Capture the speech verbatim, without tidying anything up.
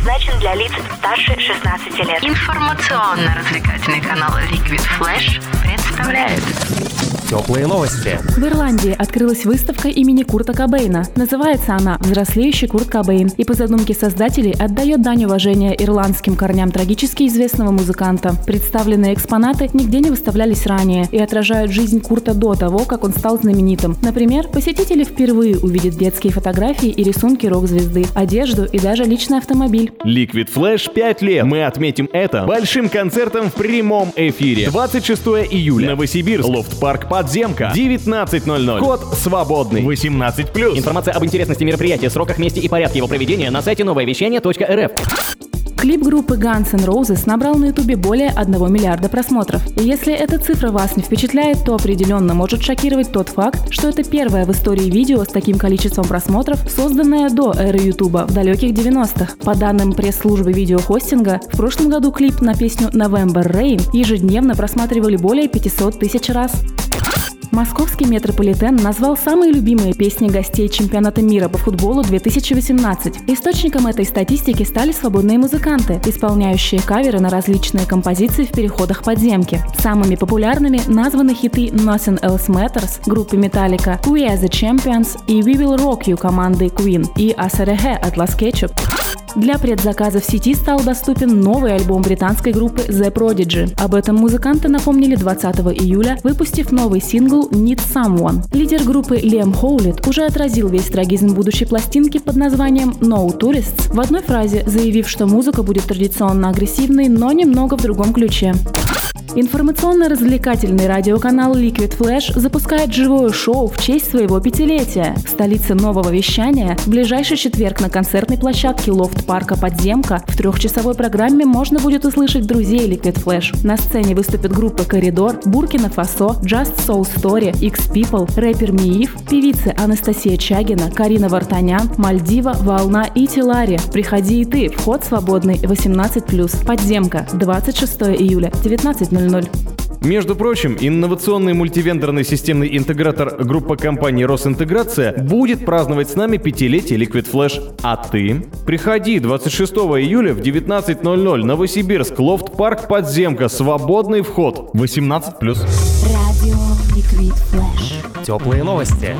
предназначен для лиц старше шестнадцати лет. Информационно-развлекательный канал Liquid Flash представляет... Теплые новости. В Ирландии открылась выставка имени Курта Кобейна. Называется она «Взрослеющий Курт Кобейн» и по задумке создателей отдает дань уважения ирландским корням трагически известного музыканта. Представленные экспонаты нигде не выставлялись ранее и отражают жизнь Курта до того, как он стал знаменитым. Например, посетители впервые увидят детские фотографии и рисунки рок-звезды, одежду и даже личный автомобиль. Liquid Flash пять лет. Мы отметим это большим концертом в прямом эфире. двадцать шестого июля. Новосибирск. Лофт-парк «Подземка». девятнадцать ноль ноль. Код «Свободный». восемнадцать плюс. Информация об интересности мероприятия, сроках, месте и порядке его проведения на сайте нововещание точка эр эф. Клип группы Guns N' Roses набрал на ютубе более одного миллиарда просмотров. И если эта цифра вас не впечатляет, то определенно может шокировать тот факт, что это первое в истории видео с таким количеством просмотров, созданное до эры ютуба в далеких девяностых. По данным пресс-службы видеохостинга, в прошлом году клип на песню November Rain ежедневно просматривали более пятисот тысяч раз. Московский метрополитен назвал самые любимые песни гостей чемпионата мира по футболу две тысячи восемнадцать. Источником этой статистики стали свободные музыканты, исполняющие каверы на различные композиции в переходах подземки. Самыми популярными названы хиты Nothing Else Matters группы Metallica, We are the Champions и We Will Rock You команды Queen и Asereje от Las Ketchup. Для предзаказа в сети стал доступен новый альбом британской группы The Prodigy. Об этом музыканты напомнили двадцатого июля, выпустив новый сингл Need Someone. Лидер группы Liam Howlett уже отразил весь трагизм будущей пластинки под названием No Tourists в одной фразе, заявив, что музыка будет традиционно агрессивной, но немного в другом ключе. Информационно-развлекательный радиоканал Liquid Flash запускает живое шоу в честь своего пятилетия. В столице нового вещания в ближайший четверг на концертной площадке лофт-парка «Подземка» в трехчасовой программе можно будет услышать друзей Liquid Flash. На сцене выступят группы «Коридор», «Буркина Фасо», «Just Soul Story», «X People», рэпер Мииф, певицы Анастасия Чагина, Карина Вартанян, Мальдива, Волна и Тилари. Приходи и ты. Вход свободный восемнадцать плюс. «Подземка» двадцать шестого июля девятнадцать ноль ноль. Между прочим, инновационный мультивендорный системный интегратор группа компании «Росинтеграция» будет праздновать с нами пятилетие Liquid Flash. А ты? Приходи двадцать шестого июля в девятнадцать ноль ноль, Новосибирск, лофт-парк «Подземка», свободный вход восемнадцать плюс. Радио Liquid Flash. Теплые новости.